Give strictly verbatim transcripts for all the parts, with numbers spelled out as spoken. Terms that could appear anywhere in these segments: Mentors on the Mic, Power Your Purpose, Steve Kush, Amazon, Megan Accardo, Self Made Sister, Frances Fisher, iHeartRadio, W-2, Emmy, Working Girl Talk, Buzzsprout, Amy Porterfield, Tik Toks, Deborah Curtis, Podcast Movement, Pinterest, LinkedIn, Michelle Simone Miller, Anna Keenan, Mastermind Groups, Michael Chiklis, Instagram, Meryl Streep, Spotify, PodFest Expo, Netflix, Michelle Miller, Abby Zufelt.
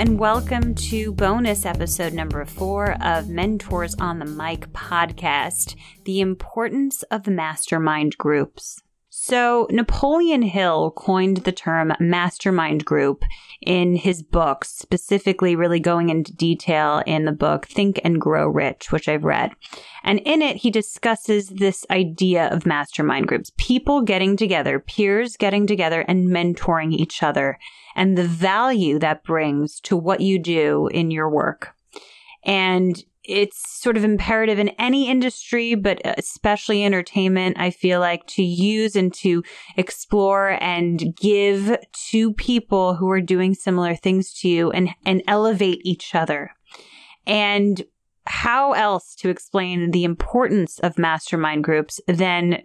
and welcome to bonus episode number four of Mentors on the Mic podcast, The Importance of Mastermind Groups. So Napoleon Hill coined the term mastermind group in his book, specifically really going into detail in the book Think and Grow Rich, which I've read. And in it, he discusses this idea of mastermind groups, people getting together, peers getting together and mentoring each other, and the value that brings to what you do in your work. And it's sort of imperative in any industry, but especially entertainment, I feel like, to use and to explore and give to people who are doing similar things to you and, and elevate each other. And how else to explain the importance of mastermind groups than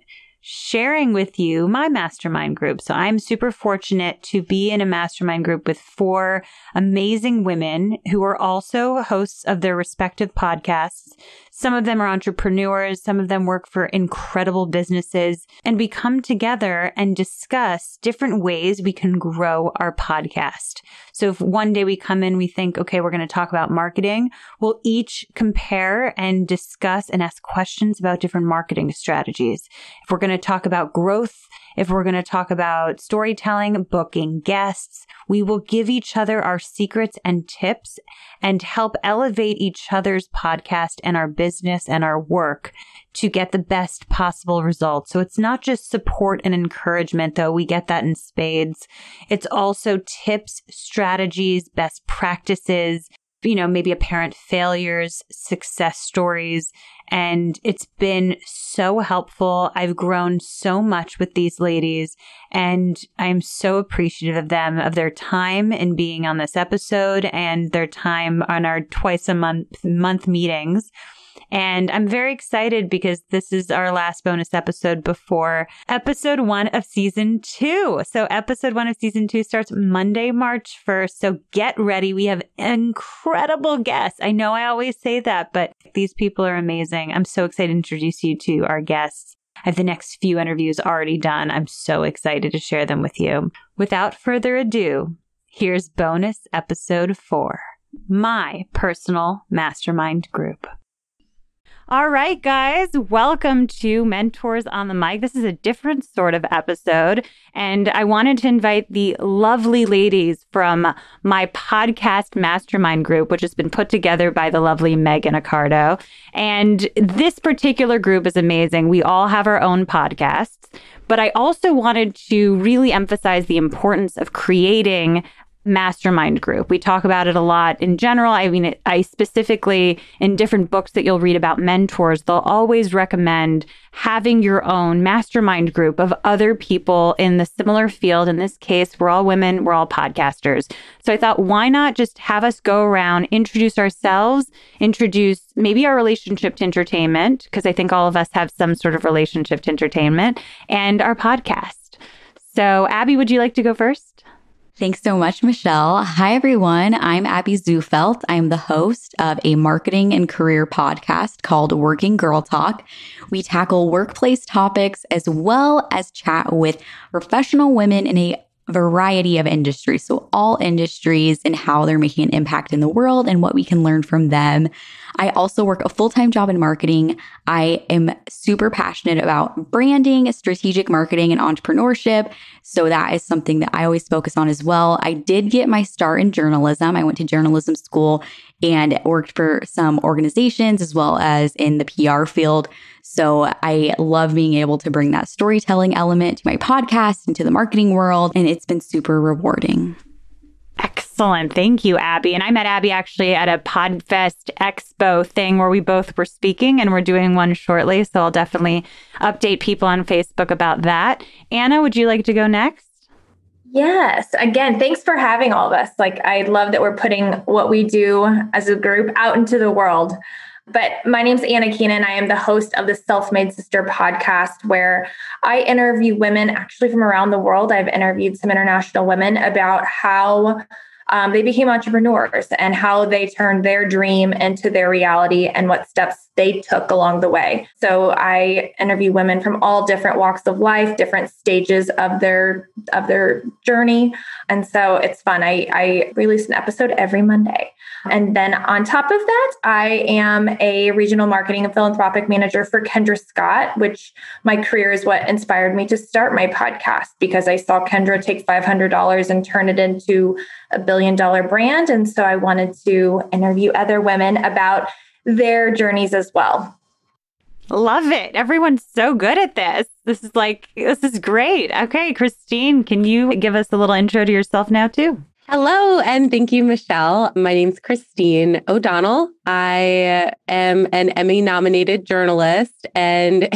sharing with you my mastermind group. So I'm super fortunate to be in a mastermind group with four amazing women who are also hosts of their respective podcasts. Some of them are entrepreneurs. Some of them work for incredible businesses. And we come together and discuss different ways we can grow our podcast. So if one day we come in, we think, okay, we're going to talk about marketing. We'll each compare and discuss and ask questions about different marketing strategies. If we're going to talk about growth, if we're going to talk about storytelling, booking guests, we will give each other our secrets and tips and help elevate each other's podcast and our business. business and our work to get the best possible results. So it's not just support and encouragement, though we get that in spades. It's also tips, strategies, best practices, you know, maybe apparent failures, success stories. And it's been so helpful. I've grown so much with these ladies, and I'm so appreciative of them, of their time in being on this episode and their time on our twice a month month meetings. And I'm very excited because this is our last bonus episode before episode one of season two. So episode one of season two starts Monday, March first. So get ready. We have incredible guests. I know I always say that, but these people are amazing. I'm so excited to introduce you to our guests. I have the next few interviews already done. I'm so excited to share them with you. Without further ado, here's bonus episode four, my personal mastermind group. All right, guys, welcome to Mentors on the Mic. This is a different sort of episode, and I wanted to invite the lovely ladies from my podcast mastermind group, which has been put together by the lovely Megan Accardo. And this particular group is amazing. We all have our own podcasts, but I also wanted to really emphasize the importance of creating mastermind group. We talk about it a lot in general. I mean, it, I specifically, in different books that you'll read about mentors, they'll always recommend having your own mastermind group of other people in the similar field. In this case, we're all women, we're all podcasters. So I thought, why not just have us go around, introduce ourselves, introduce maybe our relationship to entertainment, because I think all of us have some sort of relationship to entertainment, and our podcast. So Abby, would you like to go first? Thanks so much, Michelle. Hi, everyone. I'm Abby Zufelt. I'm the host of a marketing and career podcast called Working Girl Talk. We tackle workplace topics as well as chat with professional women in a variety of industries. So all industries and how they're making an impact in the world and what we can learn from them. I also work a full-time job in marketing. I am super passionate about branding, strategic marketing, and entrepreneurship. So that is something that I always focus on as well. I did get my start in journalism. I went to journalism school and worked for some organizations as well as in the P R field. So I love being able to bring that storytelling element to my podcast and to the marketing world. And it's been super rewarding. Excellent. Thank you, Abby. And I met Abby actually at a PodFest Expo thing where we both were speaking, and we're doing one shortly. So I'll definitely update people on Facebook about that. Anna, would you like to go next? Yes. Again, thanks for having all of us. Like, I love that we're putting what we do as a group out into the world. But my name's Anna Keenan. I am the host of the Self Made Sister podcast, where I interview women actually from around the world. I've interviewed some international women about how um, they became entrepreneurs and how they turned their dream into their reality and what steps they took along the way. So I interview women from all different walks of life, different stages of their of their journey. And so it's fun. I, I release an episode every Monday. And then on top of that, I am a regional marketing and philanthropic manager for Kendra Scott, which my career is what inspired me to start my podcast, because I saw Kendra take five hundred dollars and turn it into a billion dollar brand. And so I wanted to interview other women about their journeys as well. Love it. Everyone's so good at this. This is like, this is great. Okay, Christine, can you give us a little intro to yourself now too? Hello, and thank you, Michelle. My name's Christine O'Donnell. I am an Emmy-nominated journalist, and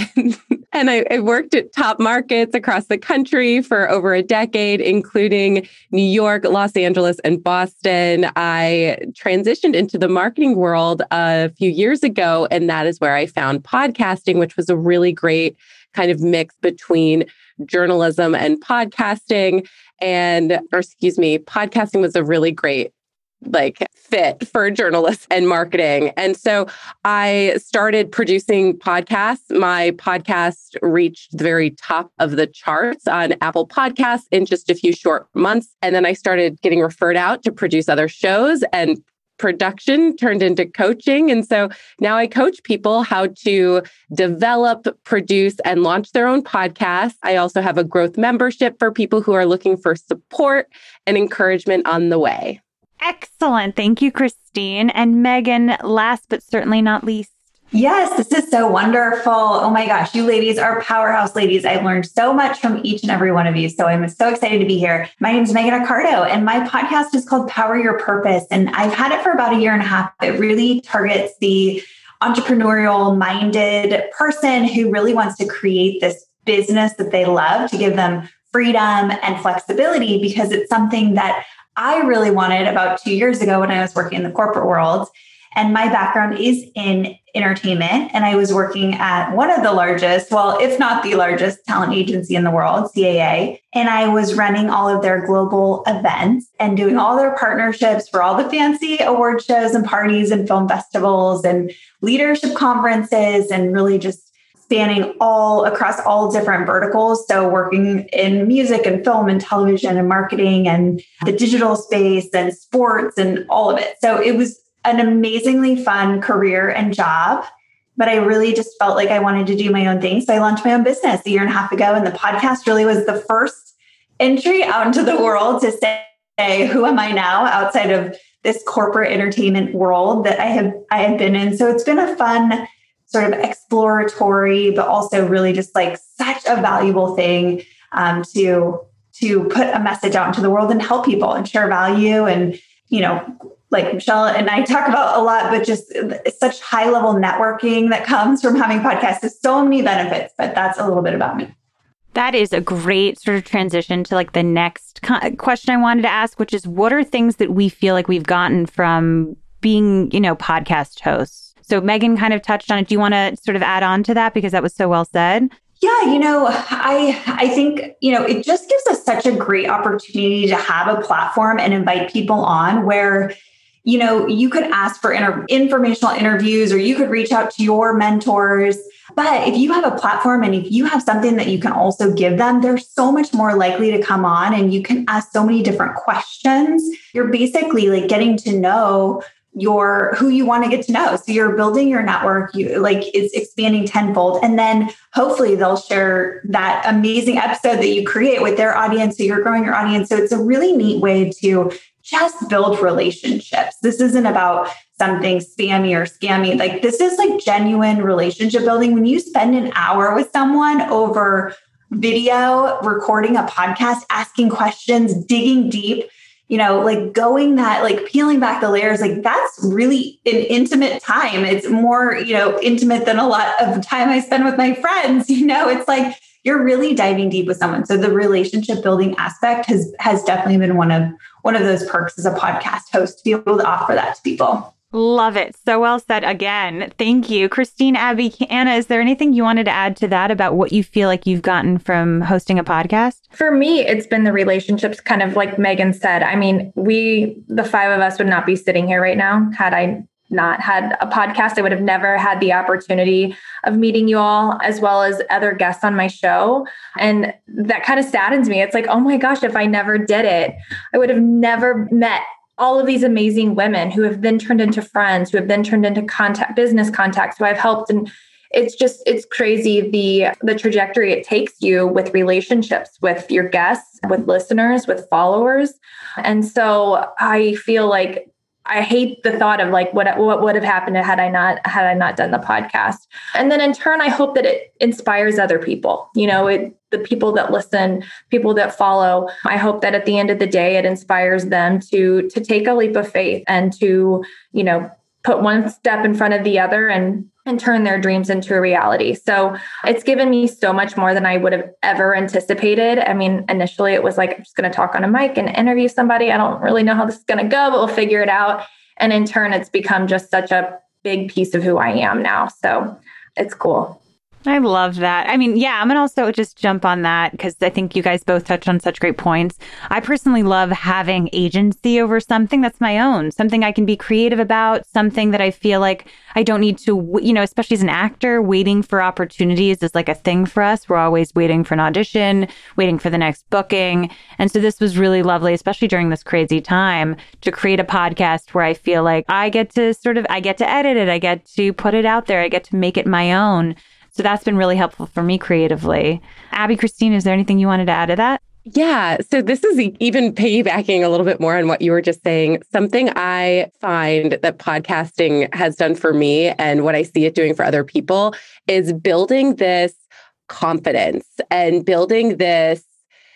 and I, I worked at top markets across the country for over a decade, including New York, Los Angeles, and Boston. I transitioned into the marketing world a few years ago, and that is where I found podcasting, which was a really great kind of mix between journalism and podcasting. And, or excuse me, podcasting was a really great like fit for journalists and marketing. And so I started producing podcasts. My podcast reached the very top of the charts on Apple Podcasts in just a few short months. And then I started getting referred out to produce other shows, and production turned into coaching. And so now I coach people how to develop, produce, and launch their own podcasts. I also have a growth membership for people who are looking for support and encouragement on the way. Excellent. Thank you, Christine. And Megan, last but certainly not least. Yes, this is so wonderful. Oh my gosh, you ladies are powerhouse ladies. I learned so much from each and every one of you. So I'm so excited to be here. My name is Megan Accardo, and my podcast is called Power Your Purpose. And I've had it for about a year and a half. It really targets the entrepreneurial minded person who really wants to create this business that they love to give them freedom and flexibility, because it's something that I really wanted about two years ago when I was working in the corporate world. And my background is in entertainment. And I was working at one of the largest, well, if not the largest talent agency in the world, C A A. And I was running all of their global events and doing all their partnerships for all the fancy award shows and parties and film festivals and leadership conferences, and really just spanning all across all different verticals. So working in music and film and television and marketing and the digital space and sports and all of it. So it was an amazingly fun career and job, but I really just felt like I wanted to do my own thing. So I launched my own business a year and a half ago. And the podcast really was the first entry out into the world to say, who am I now outside of this corporate entertainment world that I have, I have been in. So it's been a fun sort of exploratory, but also really just like such a valuable thing um, to, to put a message out into the world and help people and share value. And, you know, like Michelle and I talk about a lot, but just such high level networking that comes from having podcasts. There's so many benefits, but that's a little bit about me. That is a great sort of transition to like the next question I wanted to ask, which is, what are things that we feel like we've gotten from being, you know, podcast hosts? So Megan kind of touched on it. Do you want to sort of add on to that? Because that was so well said. Yeah, you know, I I think, you know, it just gives us such a great opportunity to have a platform and invite people on where, you know, you could ask for inter- informational interviews, or you could reach out to your mentors. But if you have a platform and if you have something that you can also give them, they're so much more likely to come on, and you can ask so many different questions. You're basically like getting to know your who you want to get to know. So you're building your network, you like it's expanding tenfold. And then hopefully they'll share that amazing episode that you create with their audience. So you're growing your audience. So it's a really neat way to just build relationships. This isn't about something spammy or scammy. Like this is like genuine relationship building. When you spend an hour with someone over video, recording a podcast, asking questions, digging deep, you know, like going that, like peeling back the layers, like that's really an intimate time. It's more, you know, intimate than a lot of time I spend with my friends. You know, it's like you're really diving deep with someone. So the relationship building aspect has has definitely been one of one of those perks as a podcast host, to be able to offer that to people. Love it. So well said again. Thank you. Christine, Abby, Anna, is there anything you wanted to add to that about what you feel like you've gotten from hosting a podcast? For me, it's been the relationships, kind of like Megan said. I mean, we, the five of us would not be sitting here right now had I not had a podcast, I would have never had the opportunity of meeting you all, as well as other guests on my show. And that kind of saddens me. It's like, oh my gosh, if I never did it, I would have never met all of these amazing women who have then turned into friends, who have then turned into contact, business contacts, who I've helped. And it's just, it's crazy the the trajectory it takes you with relationships, with your guests, with listeners, with followers. And so I feel like I hate the thought of like what what would have happened had I not had I not done the podcast. And then in turn, I hope that it inspires other people. You know, it, the people that listen, people that follow. I hope that at the end of the day, it inspires them to to take a leap of faith and to, you know, put one step in front of the other and and turn their dreams into a reality. So it's given me so much more than I would have ever anticipated. I mean, initially it was like, I'm just going to talk on a mic and interview somebody. I don't really know how this is going to go, but we'll figure it out. And in turn, it's become just such a big piece of who I am now. So it's cool. I love that. I mean, yeah, I'm going to also just jump on that because I think you guys both touched on such great points. I personally love having agency over something that's my own, something I can be creative about, something that I feel like I don't need to, you know, especially as an actor, waiting for opportunities is like a thing for us. We're always waiting for an audition, waiting for the next booking. And so this was really lovely, especially during this crazy time, to create a podcast where I feel like I get to sort of, I get to edit it, I get to put it out there, I get to make it my own. So that's been really helpful for me creatively. Abby, Christine, is there anything you wanted to add to that? Yeah. So this is even piggybacking a little bit more on what you were just saying. Something I find that podcasting has done for me and what I see it doing for other people is building this confidence and building this,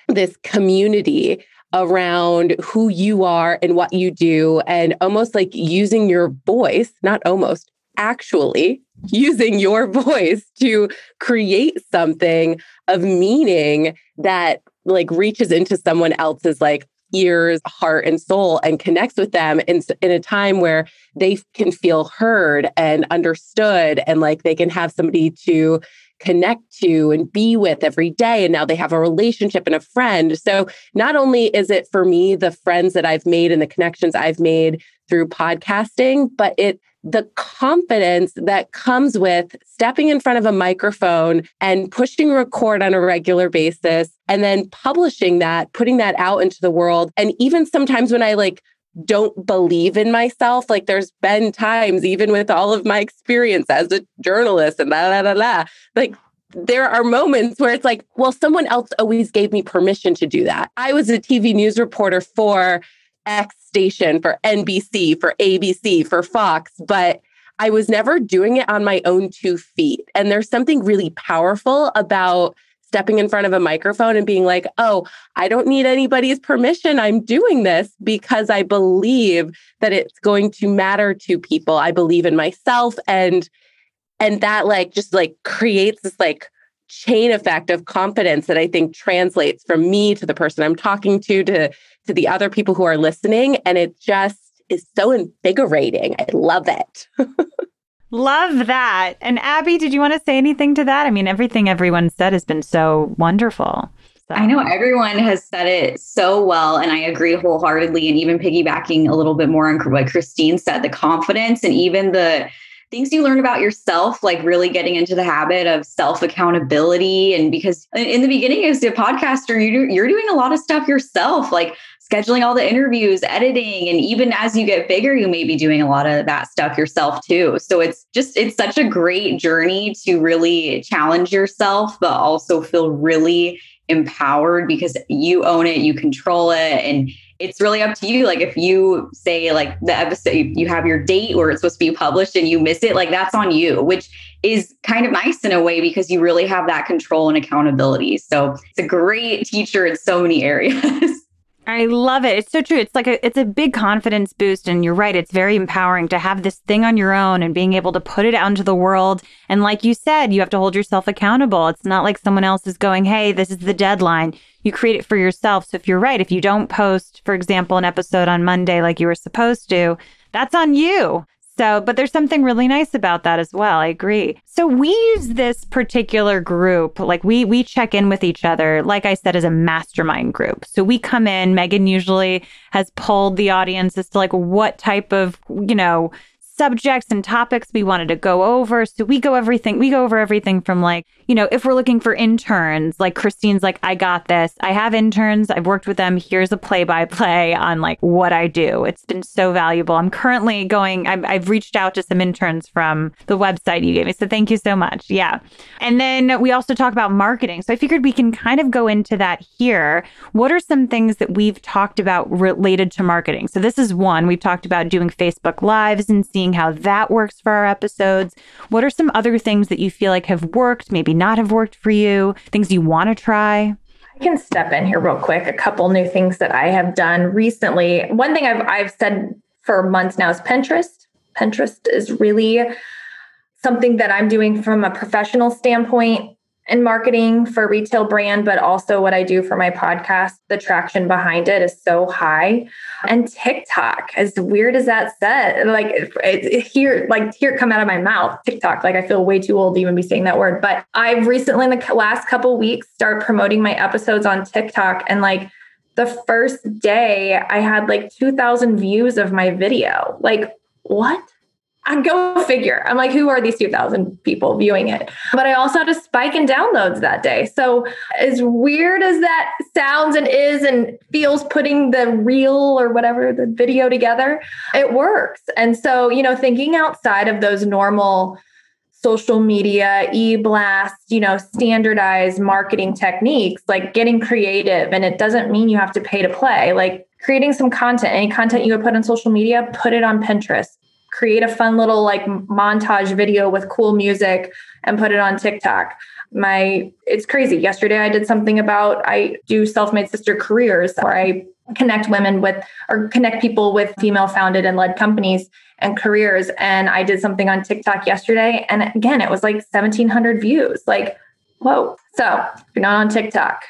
this community around who you are and what you do, and almost like using your voice, not almost, actually using your voice to create something of meaning that like reaches into someone else's like ears, heart, and soul and connects with them in, in a time where they can feel heard and understood, and like they can have somebody to connect to and be with every day. And now they have a relationship and a friend. So not only is it for me, the friends that I've made and the connections I've made through podcasting, but it the confidence that comes with stepping in front of a microphone and pushing record on a regular basis and then publishing that, putting that out into the world. And even sometimes when I like don't believe in myself, like there's been times, even with all of my experience as a journalist and la, la, la, la, like there are moments where it's like, well, someone else always gave me permission to do that. I was a T V news reporter for X station, for N B C, for A B C, for Fox, but I was never doing it on my own two feet. And there's something really powerful about stepping in front of a microphone and being like, oh, I don't need anybody's permission. I'm doing this because I believe that it's going to matter to people. I believe in myself. And, and that like, just like creates this like chain effect of confidence that I think translates from me to the person I'm talking to, to, to the other people who are listening. And it just is so invigorating. I love it. Love that. And Abby, did you want to say anything to that? I mean, everything everyone said has been so wonderful. So. I know everyone has said it so well, and I agree wholeheartedly. And even piggybacking a little bit more on what Christine said, the confidence and even the things you learn about yourself, like really getting into the habit of self-accountability. And because in the beginning as a podcaster, you do, you're doing a lot of stuff yourself, like scheduling all the interviews, editing. And even as you get bigger, you may be doing a lot of that stuff yourself too. So it's just, it's such a great journey to really challenge yourself, but also feel really empowered because you own it, you control it. And it's really up to you. Like if you say like the episode, you have your date where it's supposed to be published and you miss it, like that's on you, which is kind of nice in a way because you really have that control and accountability. So it's a great teacher in so many areas. I love it. It's so true. It's like a, it's a big confidence boost. And you're right. It's very empowering to have this thing on your own and being able to put it out into the world. And like you said, you have to hold yourself accountable. It's not like someone else is going, hey, this is the deadline. You create it for yourself. So if you're right, if you don't post, for example, an episode on Monday, like you were supposed to, that's on you. So, but there's something really nice about that as well. I agree. So we use this particular group, like we we check in with each other, like I said, as a mastermind group. So we come in, Megan usually has polled the audience as to like what type of, you know, subjects and topics we wanted to go over. So we go everything, we go over everything from like, you know, if we're looking for interns, like Christine's like, I got this. I have interns. I've worked with them. Here's a play by play on like what I do. It's been so valuable. I'm currently going, I've, I've reached out to some interns from the website you gave me. So thank you so much. Yeah. And then we also talk about marketing. So I figured we can kind of go into that here. What are some things that we've talked about related to marketing? So this is one, we've talked about doing Facebook Lives and seeing how that works for our episodes. What are some other things that you feel like have worked, maybe not have worked for you, things you want to try? I can step in here real quick. A couple new things that I have done recently. One thing I've I've said for months now is Pinterest. Pinterest is really something that I'm doing from a professional standpoint in marketing for retail brand, but also what I do for my podcast. The traction behind it is so high. And TikTok, as weird as that said, like it, it, here, like here come out of my mouth, TikTok, like I feel way too old to even be saying that word. But I've recently, in the last couple of weeks, started promoting my episodes on TikTok. And like the first day I had like two thousand views of my video. Like what? I go figure. I'm like, who are these two thousand people viewing it? But I also had a spike in downloads that day. So as weird as that sounds and is and feels, putting the reel or whatever, the video together, it works. And so, you know, thinking outside of those normal social media, e-blast, you know, standardized marketing techniques, like getting creative. And it doesn't mean you have to pay to play, like creating some content, any content you would put on social media, put it on Pinterest. Create a fun little like montage video with cool music and put it on TikTok. My, it's crazy. Yesterday I did something about, I do Self Made Sister careers where I connect women with, or connect people with female founded and led companies and careers. And I did something on TikTok yesterday. And again, it was like seventeen hundred views. Like, whoa. So if you're not on TikTok,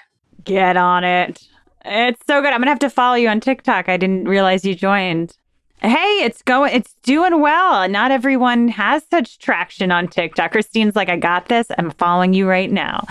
get on it. It's so good. I'm going to have to follow you on TikTok. I didn't realize you joined. Hey, it's going, it's doing well. Not everyone has such traction on TikTok. Christine's like, I got this. I'm following you right now.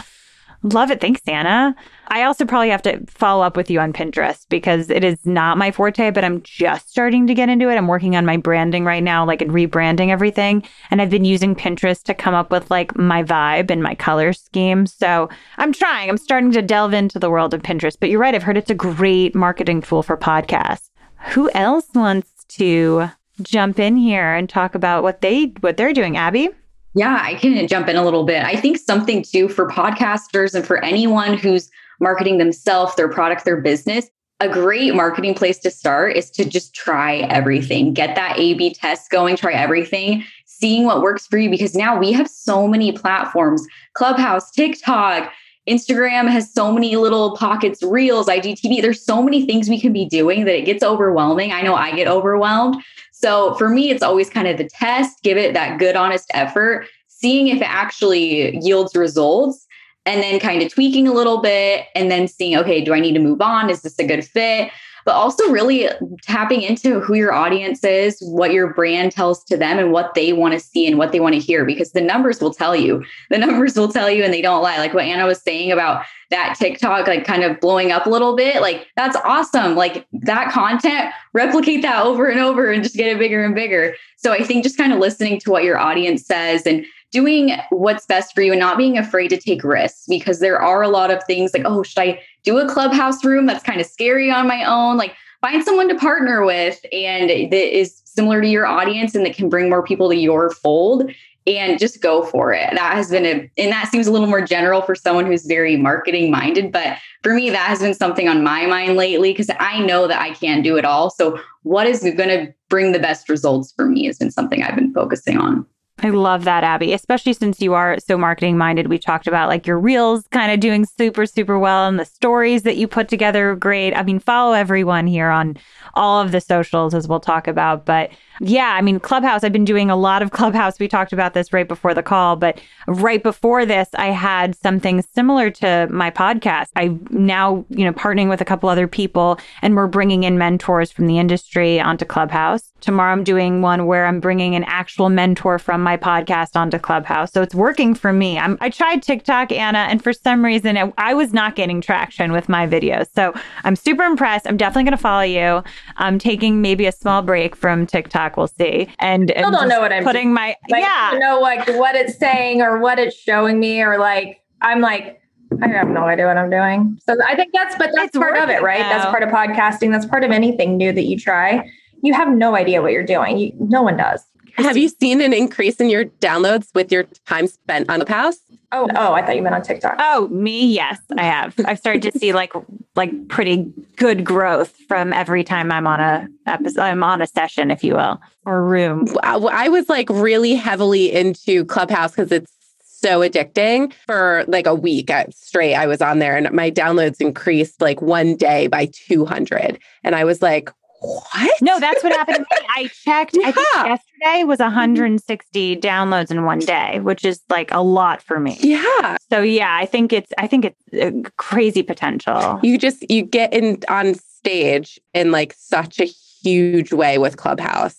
Love it. Thanks, Anna. I also probably have to follow up with you on Pinterest because it is not my forte, but I'm just starting to get into it. I'm working on my branding right now, like and rebranding everything. And I've been using Pinterest to come up with like my vibe and my color scheme. So I'm trying, I'm starting to delve into the world of Pinterest, but you're right. I've heard it's a great marketing tool for podcasts. Who else wants to jump in here and talk about what they, what they're doing, Abby? Yeah, I can jump in a little bit. I think something too for podcasters and for anyone who's marketing themselves, their product, their business, a great marketing place to start is to just try everything. Get that A B test going, try everything, seeing what works for you. Because now we have so many platforms, Clubhouse, TikTok, Instagram has so many little pockets, reels, I G T V. There's so many things we can be doing that it gets overwhelming. I know I get overwhelmed. So for me, it's always kind of the test, give it that good, honest effort, seeing if it actually yields results and then kind of tweaking a little bit and then seeing, okay, do I need to move on? Is this a good fit? But also really tapping into who your audience is, what your brand tells to them and what they want to see and what they want to hear, because the numbers will tell you, the numbers will tell you and they don't lie. Like what Anna was saying about that TikTok, like kind of blowing up a little bit, like that's awesome. Like that content, replicate that over and over and just get it bigger and bigger. So I think just kind of listening to what your audience says and doing what's best for you and not being afraid to take risks, because there are a lot of things like, oh, should I do a Clubhouse room? That's kind of scary on my own. Like find someone to partner with and that is similar to your audience and that can bring more people to your fold and just go for it. That has been a, and that seems a little more general for someone who's very marketing minded. But for me, that has been something on my mind lately because I know that I can't do it all. So what is going to bring the best results for me has been something I've been focusing on. I love that, Abby, especially since you are so marketing minded. We talked about like your reels kind of doing super, super well and the stories that you put together are great. I mean, follow everyone here on all of the socials as we'll talk about. But yeah, I mean, Clubhouse, I've been doing a lot of Clubhouse. We talked about this right before the call, but right before this, I had something similar to my podcast. I now, you know, partnering with a couple other people and we're bringing in mentors from the industry onto Clubhouse. Tomorrow I'm doing one where I'm bringing an actual mentor from my my podcast onto Clubhouse. So it's working for me. I'm, I tried TikTok, Anna, and for some reason, I, I was not getting traction with my videos. So I'm super impressed. I'm definitely going to follow you. I'm taking maybe a small break from TikTok. We'll see. And I still don't know what I'm putting doing. my, like, yeah. I don't know like what it's saying or what it's showing me, or like, I'm like, I have no idea what I'm doing. So I think that's, but that's it's part of it, right? Now. That's part of podcasting. That's part of anything new that you try. You have no idea what you're doing. You, no one does. Have you seen an increase in your downloads with your time spent on Clubhouse? Oh, oh, I thought you meant on TikTok. Oh, me? Yes, I have. I've started to see like, like pretty good growth from every time I'm on a episode, I'm on a session, if you will, or room. I was like really heavily into Clubhouse because it's so addicting. For like a week straight, I was on there and my downloads increased like one day by two hundred. And I was like, what? No, that's what happened to me. I checked. Yeah. I think yesterday was one hundred sixty downloads in one day, which is like a lot for me. Yeah. So yeah, I think it's, I think it's crazy potential. You just, you get in on stage in like such a huge way with Clubhouse.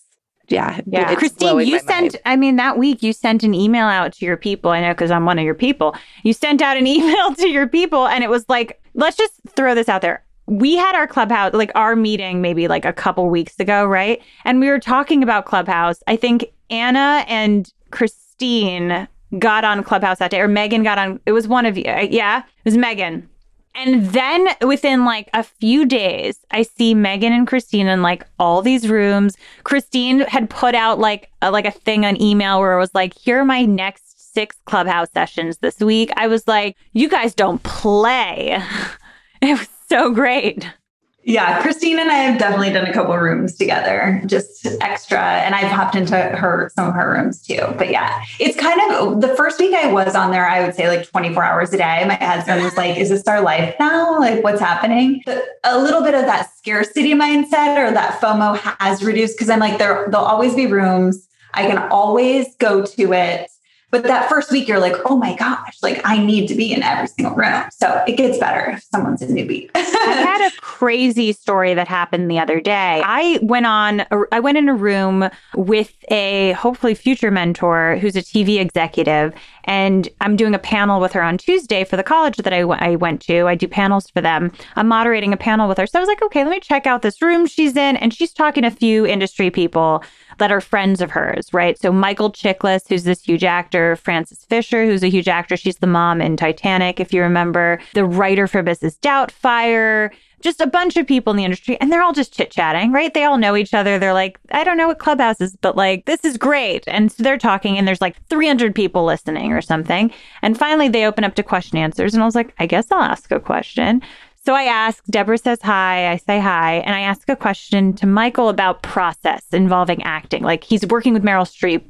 Yeah. Yeah. Christine, you sent, mind. I mean, that week you sent an email out to your people. I know, because I'm one of your people. You sent out an email to your people and it was like, let's just throw this out there. We had our Clubhouse, like our meeting maybe like a couple weeks ago, right? And we were talking about Clubhouse. I think Anna and Christine got on Clubhouse that day, or Megan got on. It was one of you. Yeah, it was Megan. And then within like a few days, I see Megan and Christine in like all these rooms. Christine had put out like a, like a thing on email where it was like, here are my next six Clubhouse sessions this week. I was like, you guys don't play. It was so great. Yeah, Christine and I have definitely done a couple rooms together, just extra. And I've hopped into her, some of her rooms too. But yeah, it's kind of the first week I was on there, I would say like twenty-four hours a day. My husband was like, is this our life now? Like, what's happening? But a little bit of that scarcity mindset or that FOMO has reduced, because I'm like, there, there'll always be rooms. I can always go to it. But that first week, you're like, oh my gosh, like I need to be in every single room. So it gets better if someone's a newbie. I had a crazy story that happened the other day. I went on, I went in a room with a hopefully future mentor who's a T V executive. And I'm doing a panel with her on Tuesday for the college that I, I went to. I do panels for them. I'm moderating a panel with her. So I was like, okay, let me check out this room she's in. And she's talking to a few industry people that are friends of hers, right? So Michael Chiklis, who's this huge actor, Frances Fisher, who's a huge actor. She's the mom in Titanic, if you remember. The writer for Missus Doubtfire. Just a bunch of people in the industry, and they're all just chit-chatting, right? They all know each other. They're like, I don't know what Clubhouse is, but like, this is great. And so they're talking, and there's like three hundred people listening or something. And finally, they open up to question answers. And I was like, I guess I'll ask a question. So I ask, Deborah says hi, I say hi, and I ask a question to Michael about process involving acting. Like, he's working with Meryl Streep,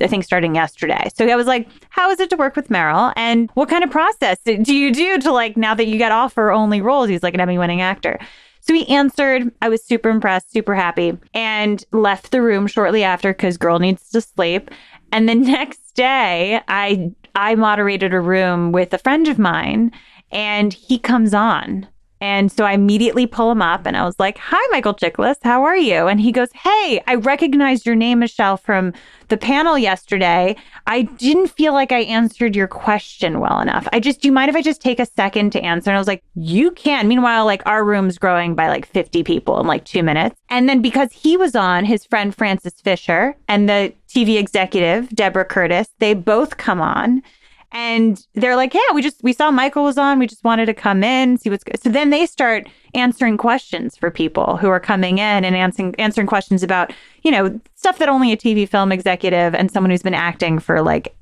I think, starting yesterday. So I was like, how is it to work with Meryl? And what kind of process do you do to, like, now that you get offer-only roles? He's like an Emmy-winning actor. So he answered. I was super impressed, super happy, and left the room shortly after because girl needs to sleep. And the next day, I I moderated a room with a friend of mine, and he comes on. And so I immediately pull him up and I was like, hi, Michael Chiklis, how are you? And he goes, hey, I recognized your name, Michelle, from the panel yesterday. I didn't feel like I answered your question well enough. I just, do you mind if I just take a second to answer? And I was like, you can. Meanwhile, like our room's growing by like fifty people in like two minutes. And then because he was on, his friend Frances Fisher and the T V executive, Deborah Curtis, they both come on. And they're like, yeah, we just, we saw Michael was on. We just wanted to come in, see what's good. So then they start answering questions for people who are coming in and answering, answering questions about, you know, stuff that only a T V film executive and someone who's been acting for like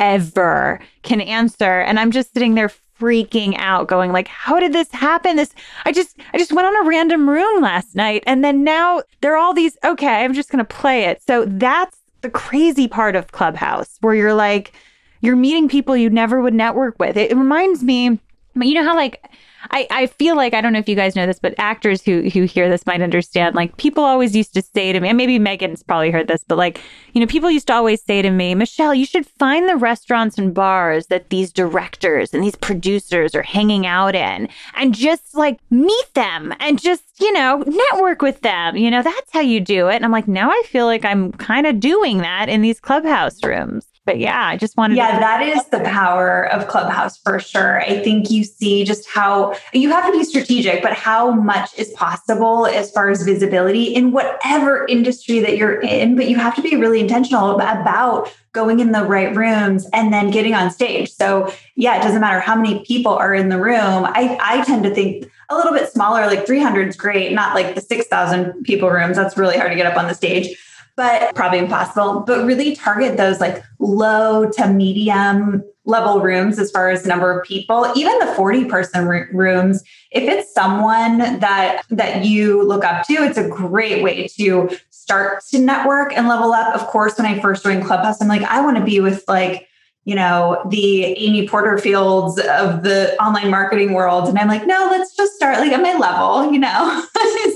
ever can answer. And I'm just sitting there freaking out going like, how did this happen? This, I just, I just went on a random room last night. And then now they're all these, okay, I'm just going to play it. So that's the crazy part of Clubhouse where you're like, you're meeting people you never would network with. It reminds me, you know how like I, I feel like, I don't know if you guys know this, but actors who who hear this might understand, like, people always used to say to me, and maybe Megan's probably heard this, but like, you know, people used to always say to me, Michelle, you should find the restaurants and bars that these directors and these producers are hanging out in and just like meet them and just, you know, network with them. You know, that's how you do it. And I'm like, now I feel like I'm kind of doing that in these Clubhouse rooms. But yeah, I just wanted yeah, to- that is the power of Clubhouse for sure. I think you see just how you have to be strategic, but how much is possible as far as visibility in whatever industry that you're in. But you have to be really intentional about going in the right rooms and then getting on stage. So yeah, it doesn't matter how many people are in the room. I, I tend to think a little bit smaller, like three hundred is great, not like the six thousand people rooms. That's really hard to get up on the stage. But probably impossible, but really target those like low to medium level rooms as far as number of people, even the forty person r- rooms. If it's someone that, that you look up to, it's a great way to start to network and level up. Of course, when I first joined Clubhouse, I'm like, I want to be with like, you know, the Amy Porterfields of the online marketing world. And I'm like, no, let's just start like at my level, you know,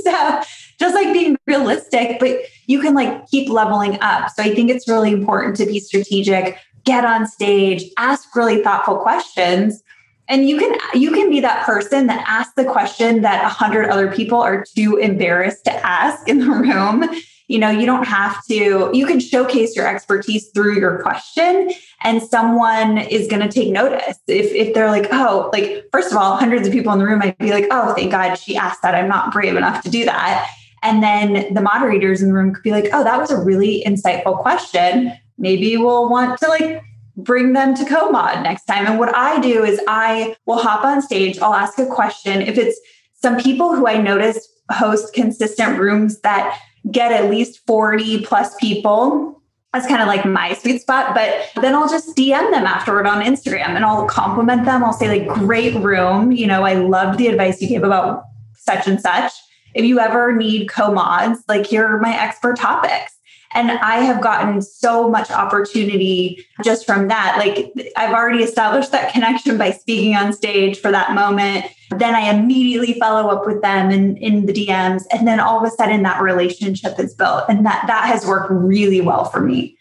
so just like being realistic, but you can like keep leveling up. So I think it's really important to be strategic, get on stage, ask really thoughtful questions. And you can, you can be that person that asks the question that a hundred other people are too embarrassed to ask in the room. You know, you don't have to, you can showcase your expertise through your question, and someone is going to take notice. If if they're like, oh, like, first of all, hundreds of people in the room might be like, oh, thank God she asked that. I'm not brave enough to do that. And then the moderators in the room could be like, oh, that was a really insightful question. Maybe we'll want to like bring them to co-mod next time. And what I do is I will hop on stage. I'll ask a question. If it's some people who I notice host consistent rooms that get at least forty plus people, that's kind of like my sweet spot. But then I'll just D M them afterward on Instagram and I'll compliment them. I'll say like, great room. You know, I loved the advice you gave about such and such. If you ever need co-mods, like, here are my expert topics. And I have gotten so much opportunity just from that. Like, I've already established that connection by speaking on stage for that moment. Then I immediately follow up with them in, in the D Ms. And then all of a sudden that relationship is built. And that, that has worked really well for me.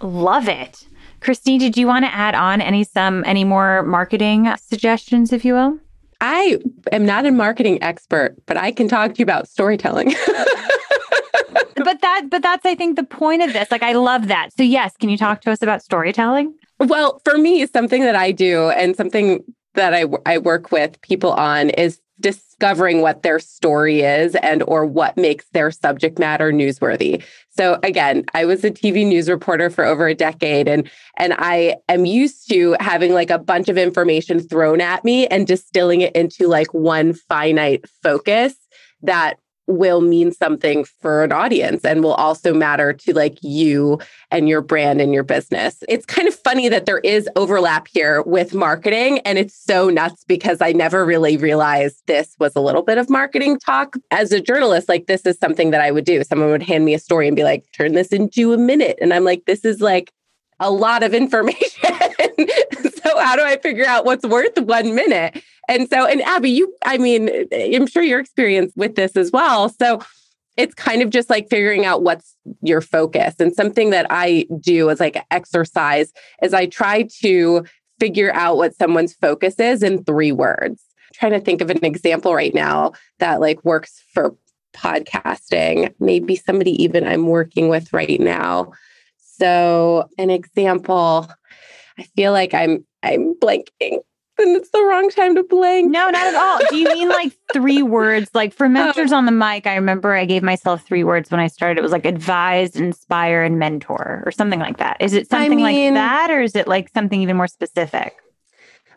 Love it. Christine, did you want to add on any, some, any more marketing suggestions, if you will? I am not a marketing expert, but I can talk to you about storytelling. But that, but that's, I think, the point of this. Like, I love that. So yes, can you talk to us about storytelling? Well, for me, something that I do and something that I, I work with people on is discovering what their story is and or what makes their subject matter newsworthy. So again, I was a T V news reporter for over a decade, and and I am used to having like a bunch of information thrown at me and distilling it into like one finite focus that will mean something for an audience and will also matter to like you and your brand and your business. It's kind of funny that there is overlap here with marketing, and it's so nuts because I never really realized this was a little bit of marketing talk. As a journalist, like, this is something that I would do. Someone would hand me a story and be like, turn this into a minute. And I'm like, this is like a lot of information. So how do I figure out what's worth one minute? And so, and Abby, you, I mean, I'm sure your experience with this as well. So it's kind of just like figuring out what's your focus. And something that I do as like an exercise is I try to figure out what someone's focus is in three words. I'm trying to think of an example right now that like works for podcasting. Maybe somebody even I'm working with right now. So an example, I feel like I'm I'm blanking. And it's the wrong time to blank. No, not at all. Do you mean like three words? Like for Mentors oh. on the Mic, I remember I gave myself three words when I started. It was like advise, inspire, and mentor or something like that. Is it something I mean, like that, or is it like something even more specific?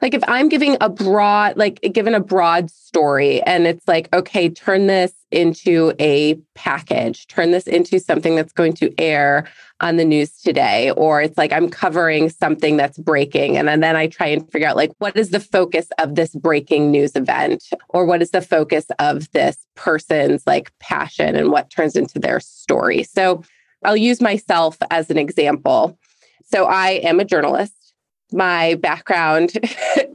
Like if I'm giving a broad, like given a broad story and it's like, okay, turn this into a package, turn this into something that's going to air on the news today, or it's like I'm covering something that's breaking. And then I try and figure out like, what is the focus of this breaking news event, or what is the focus of this person's like passion and what turns into their story. So I'll use myself as an example. So I am a journalist. My background,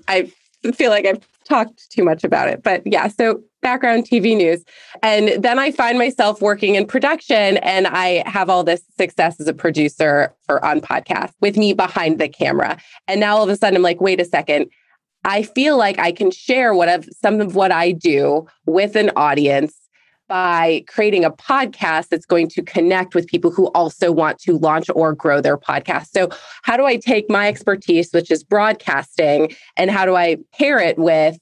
I feel like I've talked too much about it, but yeah, so background T V news. And then I find myself working in production, and I have all this success as a producer for on podcasts with me behind the camera. And now all of a sudden I'm like, wait a second, I feel like I can share what I've, some of what I do with an audience by creating a podcast that's going to connect with people who also want to launch or grow their podcast. So how do I take my expertise, which is broadcasting, and how do I pair it with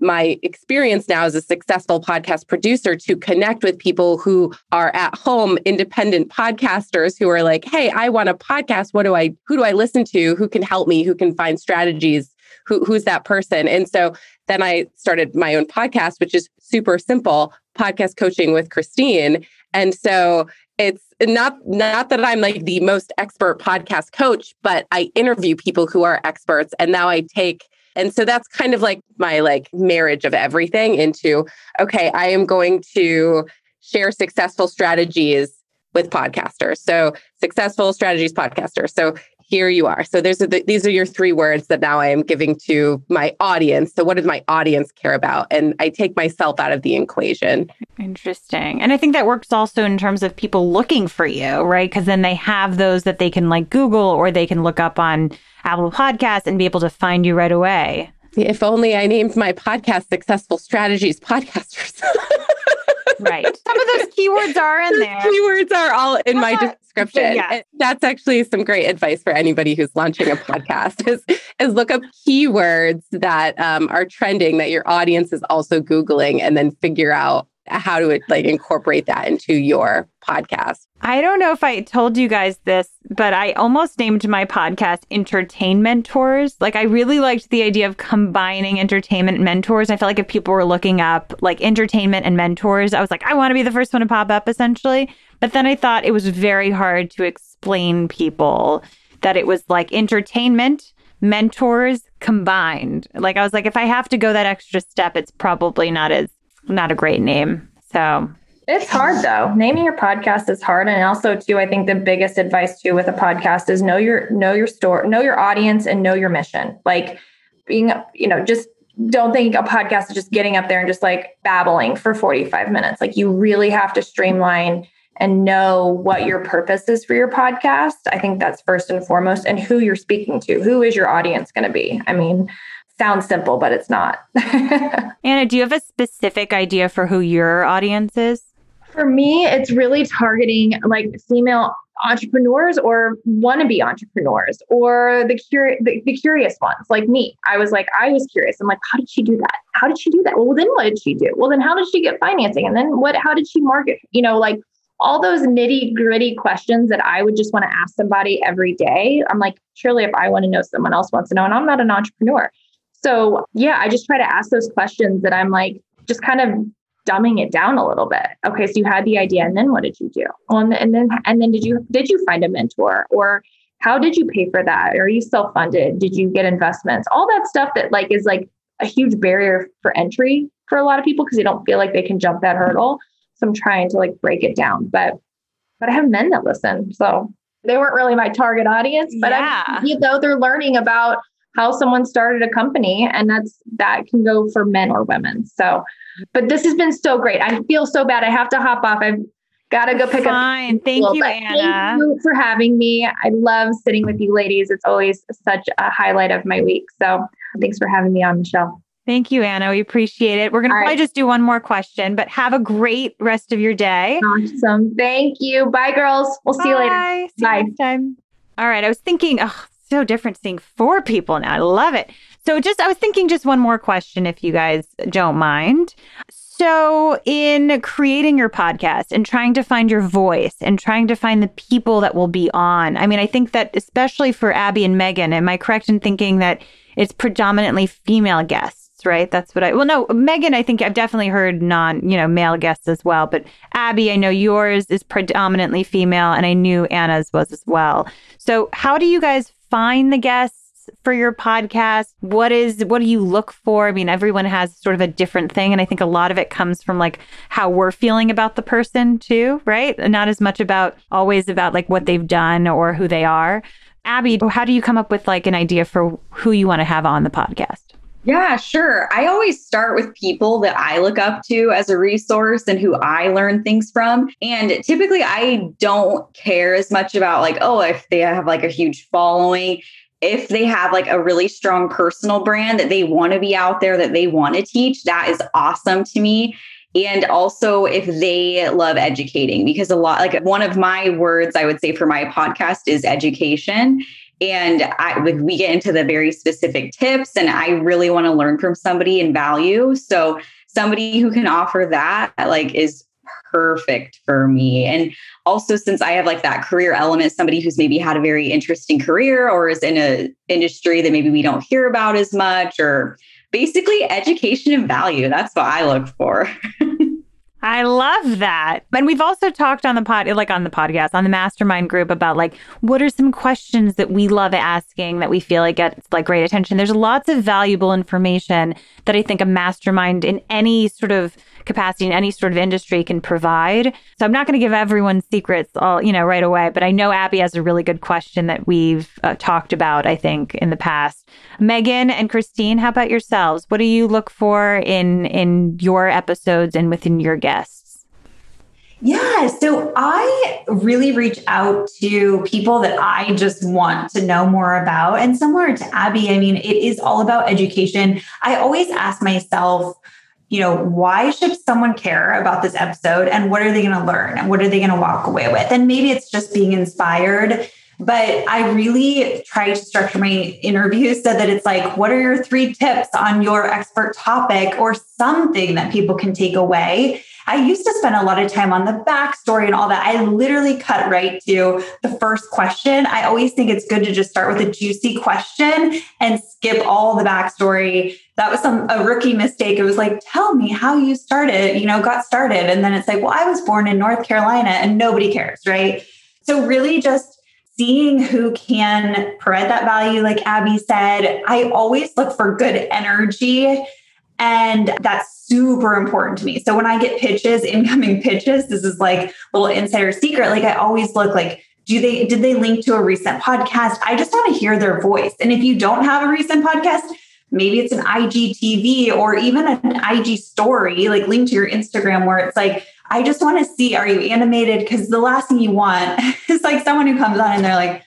my experience now as a successful podcast producer to connect with people who are at home, independent podcasters who are like, hey, I want a podcast. What do I, who do I listen to? Who can help me? Who can find strategies? Who, who's that person? And so then I started my own podcast, which is super simple, Podcast Coaching with Christine. And so it's not, not that I'm like the most expert podcast coach, but I interview people who are experts. And now I take, and so that's kind of like my like marriage of everything into, okay, I am going to share successful strategies with podcasters. So successful strategies, podcasters. So here you are. So there's a, these are your three words that now I am giving to my audience. So what does my audience care about? And I take myself out of the equation. Interesting. And I think that works also in terms of people looking for you, right? Because then they have those that they can like Google or they can look up on Apple Podcasts and be able to find you right away. If only I named my podcast Successful Strategies Podcasters. Right. Some of those keywords are in there. Keywords are all in my description. Yeah. That's actually some great advice for anybody who's launching a podcast is, is look up keywords that um, are trending that your audience is also Googling, and then figure out how to like incorporate that into your podcast. I don't know if I told you guys this, but I almost named my podcast Entertainment Tours. Like I really liked the idea of combining entertainment and mentors. I felt like if people were looking up like entertainment and mentors, I was like, I want to be the first one to pop up essentially. But then I thought it was very hard to explain people that it was like entertainment, mentors combined. Like I was like, if I have to go that extra step, it's probably not as Not a great name. So it's hard though. Naming your podcast is hard. And also too, I think the biggest advice too with a podcast is know your, know your store, know your audience and know your mission. Like being, you know, just don't think a podcast is just getting up there and just like babbling for forty-five minutes. Like you really have to streamline and know what your purpose is for your podcast. I think that's first and foremost, and who you're speaking to, who is your audience going to be? I mean, sounds simple, but it's not. Anna, do you have a specific idea for who your audience is? For me, it's really targeting like female entrepreneurs or wannabe entrepreneurs or the, cur- the the curious ones like me. I was like, I was curious. I'm like, how did she do that? How did she do that? Well, then what did she do? Well, then how did she get financing? And then what, how did she market? You know, like all those nitty gritty questions that I would just want to ask somebody every day. I'm like, surely if I want to know, someone else wants to know, and I'm not an entrepreneur. So yeah, I just try to ask those questions that I'm like, just kind of dumbing it down a little bit. Okay. So you had the idea, and then what did you do? And then, and then did you, did you find a mentor, or how did you pay for that? Are you self-funded? Did you get investments? All that stuff that like is like a huge barrier for entry for a lot of people because they don't feel like they can jump that hurdle. So I'm trying to like break it down, but, but I have men that listen. So they weren't really my target audience, but yeah. I'm, you know, they're learning about how someone started a company, and that's, that can go for men or women. So, but this has been so great. I feel so bad. I have to hop off. I've got to go pick Fine. up. Fine. Thank you, Anna. Thank you for having me. I love sitting with you ladies. It's always such a highlight of my week. So thanks for having me on, Michelle. Thank you, Anna. We appreciate it. We're going to probably right. just do one more question, but have a great rest of your day. Awesome. Thank you. Bye girls. We'll Bye. see you later. See Bye. You next time. All right. I was thinking, oh, so different seeing four people now. I love it. So just, I was thinking just one more question, if you guys don't mind. So in creating your podcast and trying to find your voice and trying to find the people that will be on, I mean, I think that especially for Abby and Megan, am I correct in thinking that it's predominantly female guests, right? That's what I, well, no, Megan, I think I've definitely heard non, you know, male guests as well, but Abby, I know yours is predominantly female, and I knew Anna's was as well. So how do you guys find the guests for your podcast? What is, what do you look for? I mean, everyone has sort of a different thing. And I think a lot of it comes from like how we're feeling about the person too, right? Not as much about always about like what they've done or who they are. Abby, how do you come up with like an idea for who you want to have on the podcast? Yeah, sure. I always start with people that I look up to as a resource and who I learn things from. And typically I don't care as much about like, oh, if they have like a huge following, if they have like a really strong personal brand that they want to be out there, that they want to teach, that is awesome to me. And also if they love educating, because a lot, like one of my words I would say for my podcast is education. And I, we get into the very specific tips, and I really want to learn from somebody and value. So somebody who can offer that like is perfect for me. And also since I have like that career element, somebody who's maybe had a very interesting career or is in a industry that maybe we don't hear about as much, or basically education and value. That's what I look for. I love that. And we've also talked on the pod, like on the podcast, on the mastermind group about like, what are some questions that we love asking that we feel like gets like great attention? There's lots of valuable information that I think a mastermind in any sort of capacity, in any sort of industry can provide. So I'm not going to give everyone secrets all, you know, right away, but I know Abby has a really good question that we've uh, talked about, I think, in the past. Megan and Christine, how about yourselves? What do you look for in, in your episodes and within your guests? Yeah, so I really reach out to people that I just want to know more about. And similar to Abby, I mean, it is all about education. I always ask myself, you know, why should someone care about this episode, and what are they going to learn, and what are they going to walk away with? And maybe it's just being inspired, but I really try to structure my interviews so that it's like, what are your three tips on your expert topic or something that people can take away? I used to spend a lot of time on the backstory and all that. I literally cut right to the first question. I always think it's good to just start with a juicy question and skip all the backstory. That was some a rookie mistake. It was like, tell me how you started, you know, got started. And then it's like, well, I was born in North Carolina, and nobody cares, right? So really just seeing who can provide that value. Like Abby said, I always look for good energy, and that's super important to me. So when I get pitches, incoming pitches, this is like little insider secret. Like I always look like, do they, did they link to a recent podcast? I just want to hear their voice. And if you don't have a recent podcast, maybe it's an I G T V or even an I G story, like link to your Instagram, where it's like, I just want to see, are you animated? Because the last thing you want is like someone who comes on and they're like,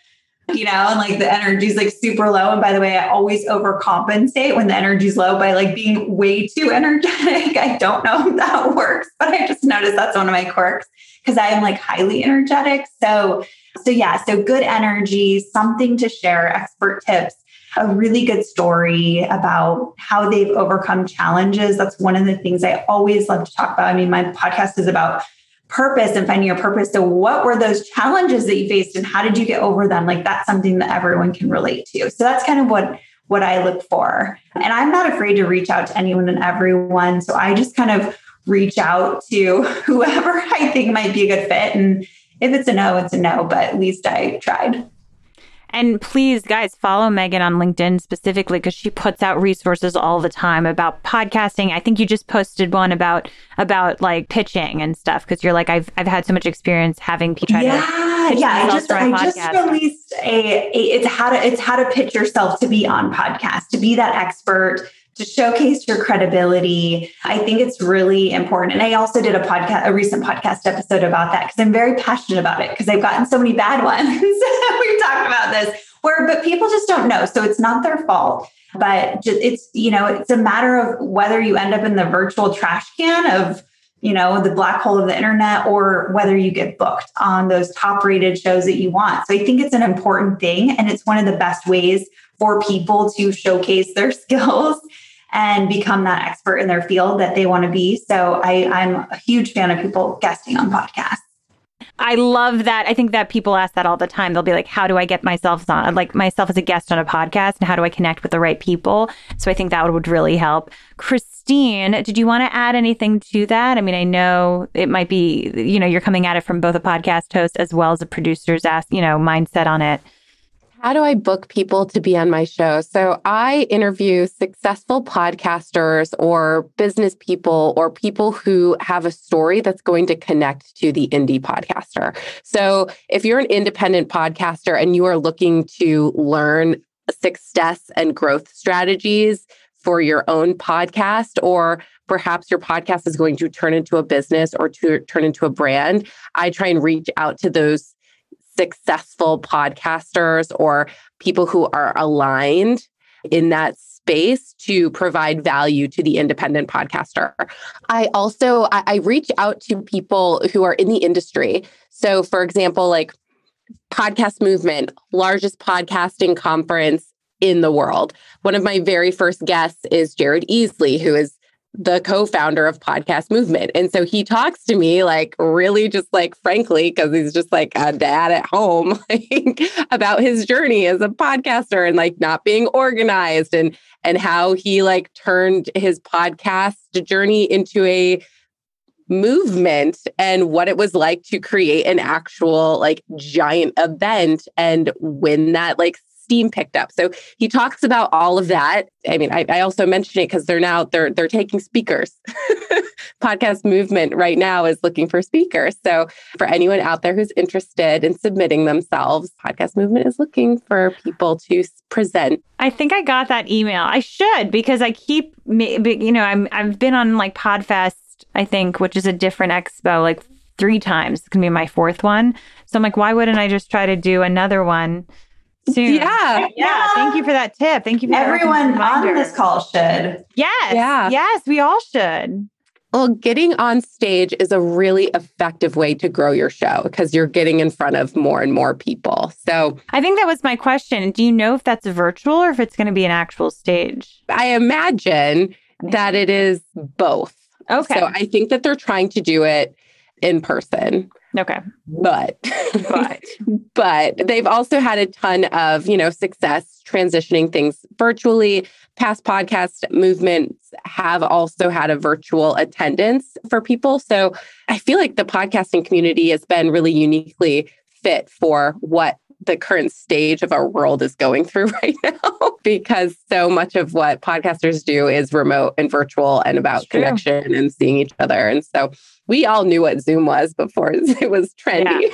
you know, and like the energy's like super low. And by the way, I always overcompensate when the energy's low by like being way too energetic. I don't know if that works, but I just noticed that's one of my quirks because I am like highly energetic. So, so yeah, so good energy, something to share, expert tips, a really good story about how they've overcome challenges. That's one of the things I always love to talk about. I mean, my podcast is about purpose and finding your purpose. So what were those challenges that you faced, and how did you get over them? Like that's something that everyone can relate to. So that's kind of what, what I look for. And I'm not afraid to reach out to anyone and everyone. So I just kind of reach out to whoever I think might be a good fit. And if it's a no, it's a no, but at least I tried. And please, guys, follow Megan on LinkedIn specifically because she puts out resources all the time about podcasting. I think you just posted one about about like pitching and stuff because you're like, I've I've had so much experience having people try yeah, to pitch yeah. I just I podcast. just released a, a it's how to it's how to pitch yourself to be on podcast, to be that expert, to showcase your credibility. I think it's really important. And I also did a podcast, a recent podcast episode about that because I'm very passionate about it because I've gotten so many bad ones. We've talked about this where, but people just don't know. So it's not their fault, but just, it's, you know, it's a matter of whether you end up in the virtual trash can of, you know, the black hole of the internet, or whether you get booked on those top rated shows that you want. So I think it's an important thing. And it's one of the best ways for people to showcase their skills and become that expert in their field that they want to be. So I, I'm a huge fan of people guesting on podcasts. I love that. I think that people ask that all the time. They'll be like, how do I get myself on, like myself as a guest on a podcast, and how do I connect with the right people? So I think that would really help. Christine, did you want to add anything to that? I mean, I know it might be, you know, you're coming at it from both a podcast host as well as a producer's ask, you know, mindset on it. How do I book people to be on my show? So I interview successful podcasters or business people or people who have a story that's going to connect to the indie podcaster. So if you're an independent podcaster and you are looking to learn success and growth strategies for your own podcast, or perhaps your podcast is going to turn into a business or to turn into a brand, I try and reach out to those successful podcasters or people who are aligned in that space to provide value to the independent podcaster. I also, I, I reach out to people who are in the industry. So for example, like Podcast Movement, largest podcasting conference in the world. One of my very first guests is Jared Easley, who is the co-founder of Podcast Movement. And so he talks to me like really just like frankly, because he's just like a dad at home, like about his journey as a podcaster and like not being organized and and how he like turned his podcast journey into a movement and what it was like to create an actual like giant event and when that like steam picked up. So he talks about all of that. I mean, I, I also mention it because they're now they're they're taking speakers. Podcast Movement right now is looking for speakers. So for anyone out there who's interested in submitting themselves, Podcast Movement is looking for people to present. I think I got that email. I should, because I keep, you know, I'm I've been on like PodFest, I think, which is a different expo, like three times. It's gonna be my fourth one. So I'm like, why wouldn't I just try to do another one soon? Yeah. Yeah. Yeah. Thank you for that tip. Thank you for everyone that on this call should. Yes. Yeah. Yes, we all should. Well, getting on stage is a really effective way to grow your show because you're getting in front of more and more people. So I think that was my question. Do you know if that's virtual or if it's going to be an actual stage? I imagine that it is both. Okay. So I think that they're trying to do it in person. Okay. But, but, but they've also had a ton of, you know, success transitioning things virtually. Past podcast movements have also had a virtual attendance for people. So I feel like the podcasting community has been really uniquely fit for what the current stage of our world is going through right now, because so much of what podcasters do is remote and virtual and about connection and seeing each other. And so we all knew what Zoom was before it was trendy. Yeah.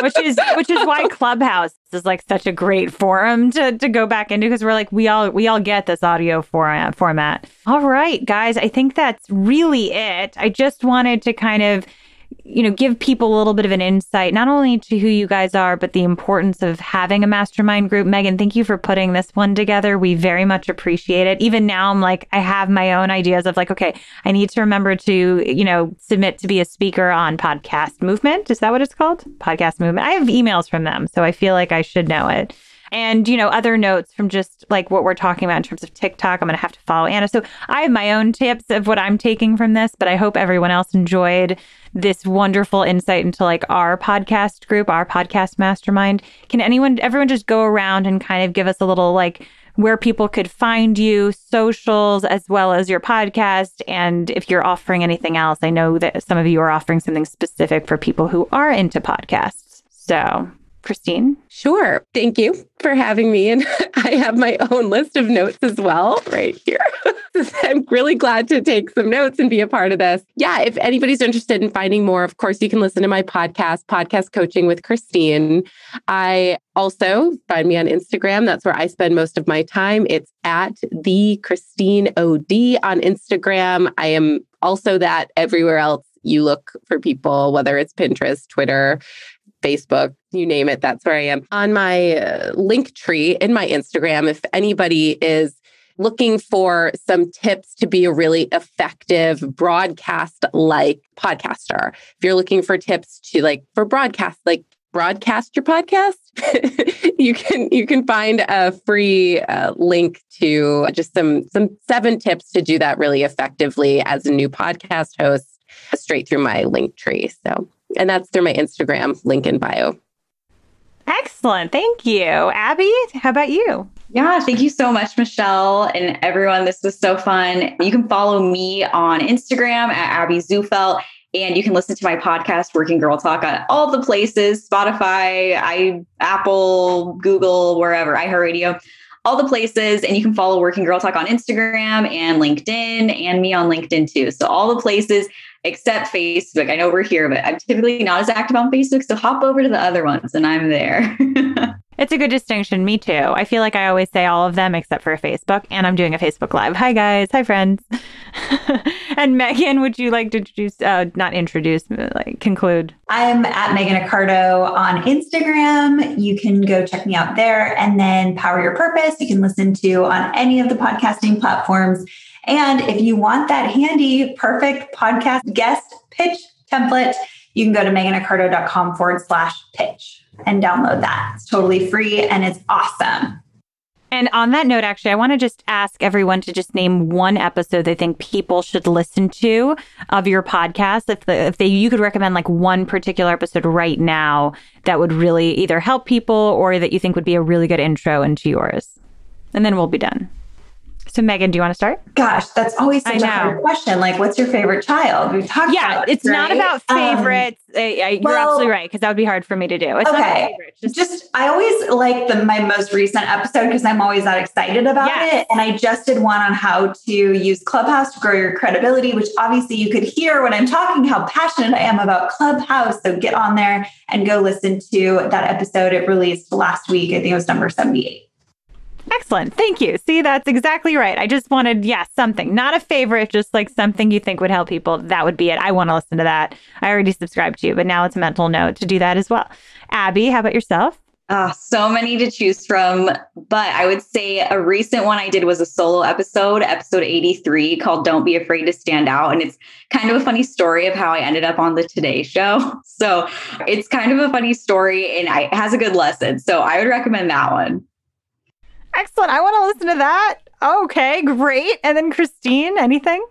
Which is which is why Clubhouse is like such a great forum to, to go back into, because we're like, we all we all get this audio format format. All right, guys, I think that's really it. I just wanted to kind of, you know, give people a little bit of an insight, not only to who you guys are, but the importance of having a mastermind group. Megan, thank you for putting this one together. We very much appreciate it. Even now, I'm like, I have my own ideas of like, okay, I need to remember to, you know, submit to be a speaker on Podcast Movement. Is that what it's called? Podcast Movement. I have emails from them, so I feel like I should know it. And, you know, other notes from just like what we're talking about in terms of TikTok. I'm going to have to follow Anna. So I have my own tips of what I'm taking from this, but I hope everyone else enjoyed this wonderful insight into like our podcast group, our podcast mastermind. Can anyone, everyone just go around and kind of give us a little like where people could find you, socials, as well as your podcast. And if you're offering anything else, I know that some of you are offering something specific for people who are into podcasts. So... Christine? Sure. Thank you for having me. And I have my own list of notes as well right here. I'm really glad to take some notes and be a part of this. Yeah. If anybody's interested in finding more, of course, you can listen to my podcast, Podcast Coaching with Christine. I also find me on Instagram. That's where I spend most of my time. It's at the Christine O D on Instagram. I am also that everywhere else you look for people, whether it's Pinterest, Twitter, Facebook, you name it, that's where I am. On my uh, link tree in my Instagram, if anybody is looking for some tips to be a really effective broadcast-like podcaster, if you're looking for tips to like for broadcast, like broadcast your podcast, you can you can find a free uh, link to just some some seven tips to do that really effectively as a new podcast host straight through my link tree. So. And that's through my Instagram link in bio. Excellent. Thank you. Abby, how about you? Yeah, thank you so much, Michelle and everyone. This was so fun. You can follow me on Instagram at Abby Zufelt, and you can listen to my podcast, Working Girl Talk, on all the places, Spotify, I, Apple, Google, wherever, iHeartRadio, all the places. And you can follow Working Girl Talk on Instagram and LinkedIn, and me on LinkedIn too. So all the places except Facebook. I know we're here, but I'm typically not as active on Facebook. So hop over to the other ones and I'm there. It's a good distinction. Me too. I feel like I always say all of them except for Facebook, and I'm doing a Facebook Live. Hi, guys. Hi, friends. And Megan, would you like to introduce, uh, not introduce, like conclude? I'm at Megan Accardo on Instagram. You can go check me out there. And then Power Your Purpose, you can listen to on any of the podcasting platforms. And if you want that handy, perfect podcast guest pitch template, you can go to meganaccardo.com forward slash pitch and download that. It's totally free and it's awesome. And on that note, actually, I want to just ask everyone to just name one episode they think people should listen to of your podcast. If the, if they, you could recommend like one particular episode right now that would really either help people or that you think would be a really good intro into yours. And then we'll be done. So Megan, do you want to start? Gosh, that's always such a hard question. Like, what's your favorite child? We've talked yeah, about it. Yeah, it's right? not about favorites. Um, I, I, you're well, absolutely right, because that would be hard for me to do. It's okay. Not favorites, just, just I always like the my most recent episode because I'm always that excited about yes. it. And I just did one on how to use Clubhouse to grow your credibility, which obviously you could hear when I'm talking how passionate I am about Clubhouse. So get on there and go listen to that episode. It released last week. I think it was number seventy-eight. Excellent. Thank you. See, that's exactly right. I just wanted, yeah, something, not a favorite, just like something you think would help people. That would be it. I want to listen to that. I already subscribed to you, but now it's a mental note to do that as well. Abby, how about yourself? Oh, so many to choose from, but I would say a recent one I did was a solo episode, episode eighty-three, called Don't Be Afraid to Stand Out. And it's kind of a funny story of how I ended up on the Today Show. So it's kind of a funny story and it has a good lesson. So I would recommend that one. Excellent. I want to listen to that. Okay, great. And then Christine, anything?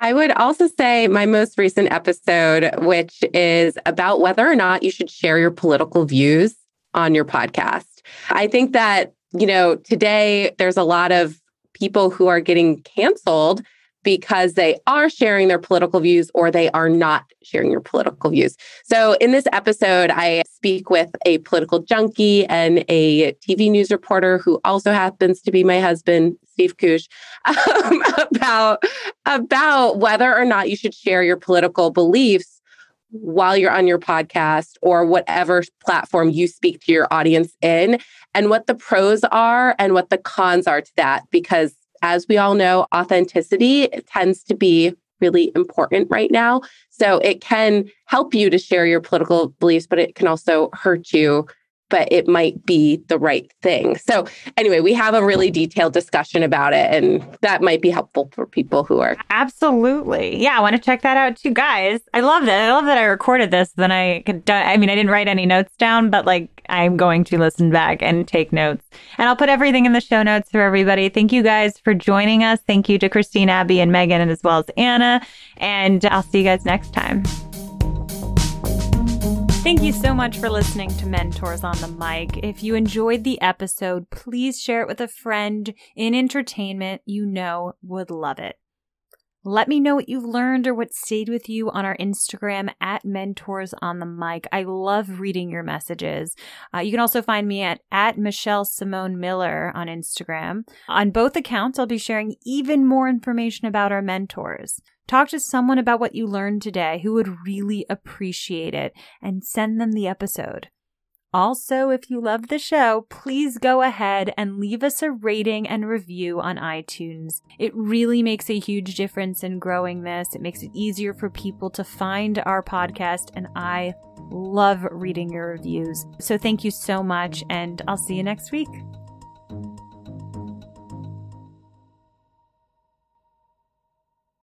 I would also say my most recent episode, which is about whether or not you should share your political views on your podcast. I think that, you know, today there's a lot of people who are getting canceled because they are sharing their political views or they are not sharing your political views. So in this episode, I speak with a political junkie and a T V news reporter who also happens to be my husband, Steve Kush, um, about, about whether or not you should share your political beliefs while you're on your podcast or whatever platform you speak to your audience in, and what the pros are and what the cons are to that, because as we all know, authenticity tends to be really important right now. So it can help you to share your political beliefs, but it can also hurt you, but it might be the right thing. So anyway, we have a really detailed discussion about it, and that might be helpful for people who are. Absolutely. Yeah, I want to check that out too, guys. I love that. I love that I recorded this. Then I could, I mean, I didn't write any notes down, but like, I'm going to listen back and take notes. And I'll put everything in the show notes for everybody. Thank you guys for joining us. Thank you to Christine, Abby, and Megan, and as well as Anna. And I'll see you guys next time. Thank you so much for listening to Mentors on the Mic. If you enjoyed the episode, please share it with a friend in entertainment you know would love it. Let me know what you've learned or what stayed with you on our Instagram at Mentors on the Mic. I love reading your messages. Uh, you can also find me at, at Michelle Simone Miller on Instagram. On both accounts, I'll be sharing even more information about our mentors. Talk to someone about what you learned today who would really appreciate it and send them the episode. Also, if you love the show, please go ahead and leave us a rating and review on iTunes. It really makes a huge difference in growing this. It makes it easier for people to find our podcast, and I love reading your reviews. So thank you so much, and I'll see you next week.